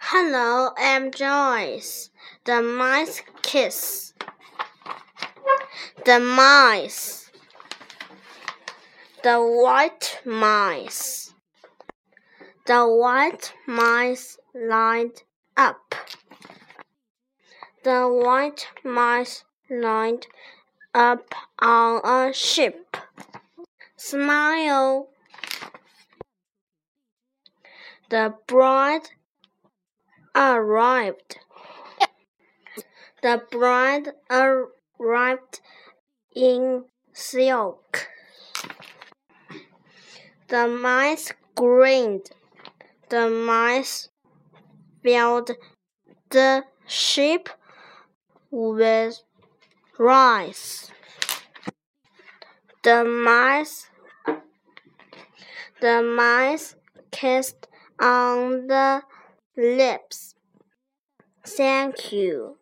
Hello, I'm Joyce. The mice kiss. The mice. The white mice. The white mice lined up. The white mice lined up on a ship. Smile. The bride arrived. The bride arrived in silk. The mice grinned. The mice filled the ship with rice. The mice kissed on the lips. Thank you.